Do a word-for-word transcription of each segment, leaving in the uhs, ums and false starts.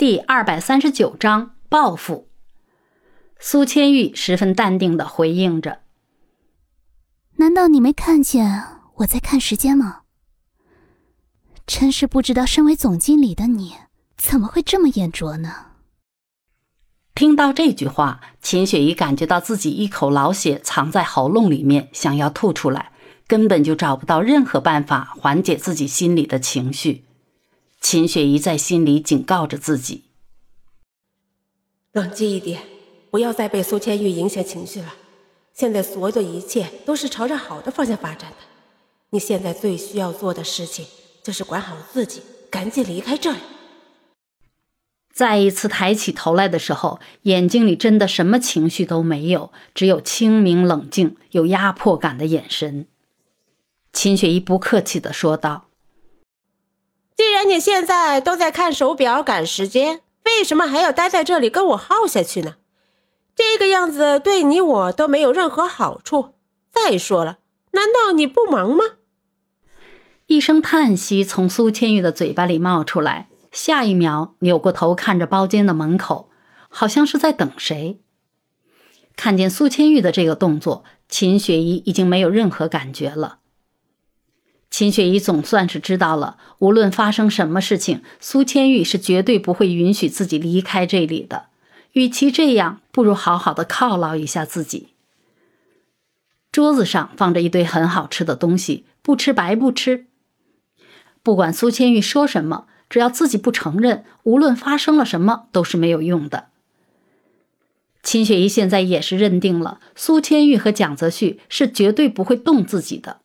第二百三十九章报复。苏千玉十分淡定地回应着。难道你没看见我在看时间吗？真是不知道身为总经理的你怎么会这么眼拙呢？听到这句话，秦雪怡感觉到自己一口老血藏在喉咙里面，想要吐出来，根本就找不到任何办法缓解自己心里的情绪。秦雪怡在心里警告着自己，冷静一点，不要再被苏千玉影响情绪了。现在所有的一切都是朝着好的方向发展的，你现在最需要做的事情就是管好自己，赶紧离开这里。再一次抬起头来的时候，眼睛里真的什么情绪都没有，只有清明冷静有压迫感的眼神。秦雪怡不客气地说道，既然你现在都在看手表赶时间，为什么还要待在这里跟我耗下去呢？这个样子对你我都没有任何好处。再说了，难道你不忙吗？一声叹息从苏千玉的嘴巴里冒出来，下一秒扭过头看着包间的门口，好像是在等谁。看见苏千玉的这个动作，秦雪怡已经没有任何感觉了。秦雪怡总算是知道了，无论发生什么事情，苏千玉是绝对不会允许自己离开这里的。与其这样，不如好好的犒劳一下自己。桌子上放着一堆很好吃的东西，不吃白不吃。不管苏千玉说什么，只要自己不承认，无论发生了什么都是没有用的。秦雪怡现在也是认定了，苏千玉和蒋泽旭是绝对不会动自己的。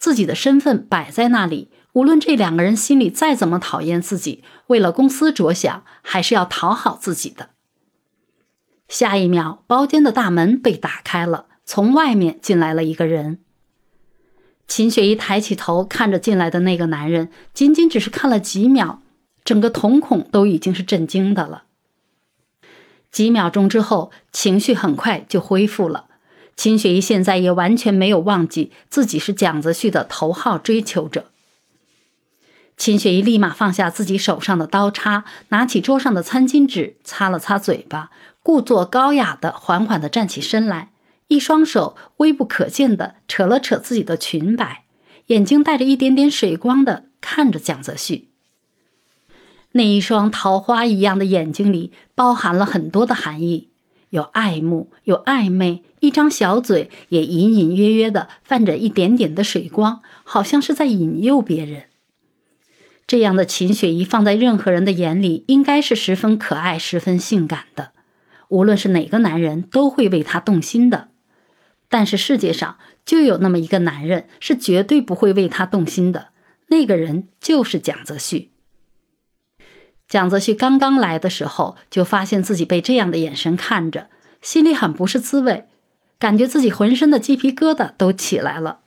自己的身份摆在那里，无论这两个人心里再怎么讨厌自己，为了公司着想，还是要讨好自己的。下一秒，包间的大门被打开了，从外面进来了一个人。秦雪怡抬起头看着进来的那个男人，仅仅只是看了几秒，整个瞳孔都已经是震惊的了。几秒钟之后，情绪很快就恢复了。秦雪怡现在也完全没有忘记自己是蒋泽旭的头号追求者。秦雪怡立马放下自己手上的刀叉，拿起桌上的餐巾纸擦了擦嘴巴，故作高雅的缓缓地站起身来，一双手微不可见地扯了扯自己的裙摆，眼睛带着一点点水光地看着蒋泽旭。那一双桃花一样的眼睛里包含了很多的含义，有爱慕，有暧昧，一张小嘴也隐隐约约地泛着一点点的水光，好像是在引诱别人。这样的秦雪怡放在任何人的眼里，应该是十分可爱，十分性感的，无论是哪个男人都会为她动心的。但是世界上就有那么一个男人是绝对不会为她动心的，那个人就是蒋泽旭。蒋泽旭刚刚来的时候，就发现自己被这样的眼神看着，心里很不是滋味，感觉自己浑身的鸡皮疙瘩都起来了。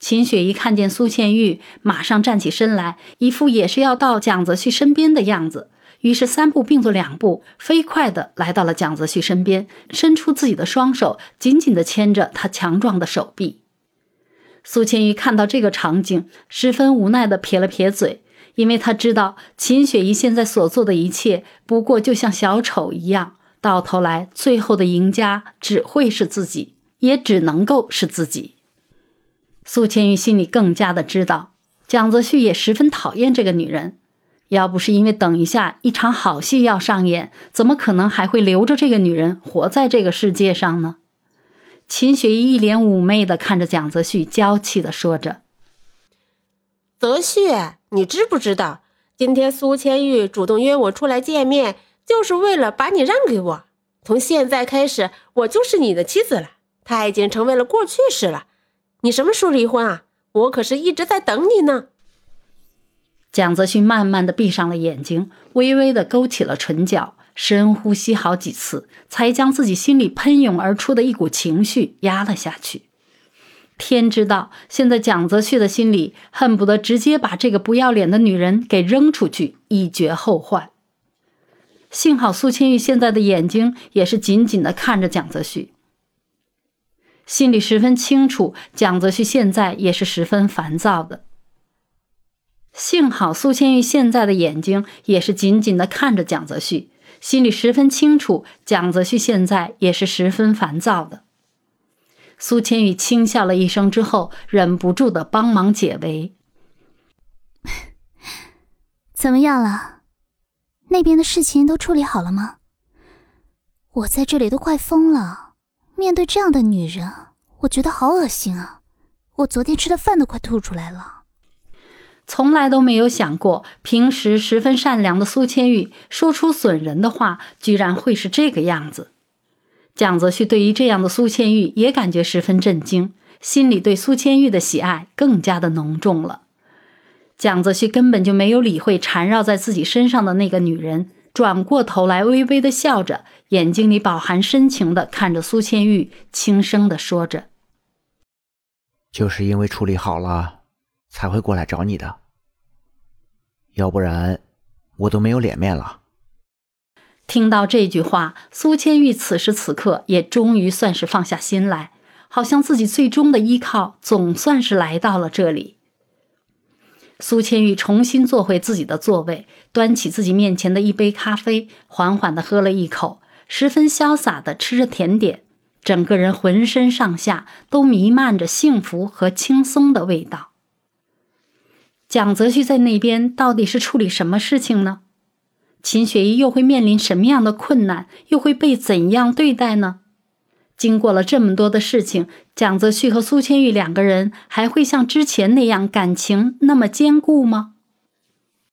秦雪怡看见苏倩玉，马上站起身来，一副也是要到蒋泽旭身边的样子，于是三步并作两步，飞快地来到了蒋泽旭身边，伸出自己的双手，紧紧地牵着他强壮的手臂。苏倩玉看到这个场景，十分无奈地撇了撇嘴，因为他知道秦雪怡现在所做的一切不过就像小丑一样，到头来最后的赢家只会是自己，也只能够是自己。苏千玉心里更加的知道，蒋泽旭也十分讨厌这个女人，要不是因为等一下一场好戏要上演，怎么可能还会留着这个女人活在这个世界上呢？秦雪怡一脸妩媚的看着蒋泽旭，娇气的说着，泽旭，你知不知道今天苏千玉主动约我出来见面，就是为了把你让给我。从现在开始，我就是你的妻子了，她已经成为了过去式了。你什么时候离婚啊？我可是一直在等你呢。蒋泽旭慢慢地闭上了眼睛，微微地勾起了唇角，深呼吸好几次，才将自己心里喷涌而出的一股情绪压了下去。天知道，现在蒋泽旭的心里恨不得直接把这个不要脸的女人给扔出去，以绝后患。幸好苏千玉现在的眼睛也是紧紧地看着蒋泽旭，心里十分清楚，蒋泽旭现在也是十分烦躁的。幸好苏千玉现在的眼睛也是紧紧地看着蒋泽旭，心里十分清楚蒋泽旭现在也是十分烦躁的。苏千玉轻笑了一声之后，忍不住地帮忙解围。怎么样了？那边的事情都处理好了吗？我在这里都快疯了，面对这样的女人，我觉得好恶心啊，我昨天吃的饭都快吐出来了。从来都没有想过，平时十分善良的苏千玉说出损人的话居然会是这个样子。蒋泽旭对于这样的苏千玉也感觉十分震惊，心里对苏千玉的喜爱更加的浓重了。蒋泽旭根本就没有理会缠绕在自己身上的那个女人，转过头来微微的笑着，眼睛里饱含深情的看着苏千玉，轻声的说着，就是因为处理好了才会过来找你的，要不然我都没有脸面了。听到这句话，苏千玉此时此刻也终于算是放下心来，好像自己最终的依靠总算是来到了这里。苏千玉重新坐回自己的座位，端起自己面前的一杯咖啡，缓缓地喝了一口，十分潇洒地吃着甜点，整个人浑身上下都弥漫着幸福和轻松的味道。蒋泽旭在那边到底是处理什么事情呢？秦雪怡又会面临什么样的困难，又会被怎样对待呢？经过了这么多的事情，蒋泽旭和苏千玉两个人还会像之前那样感情那么坚固吗？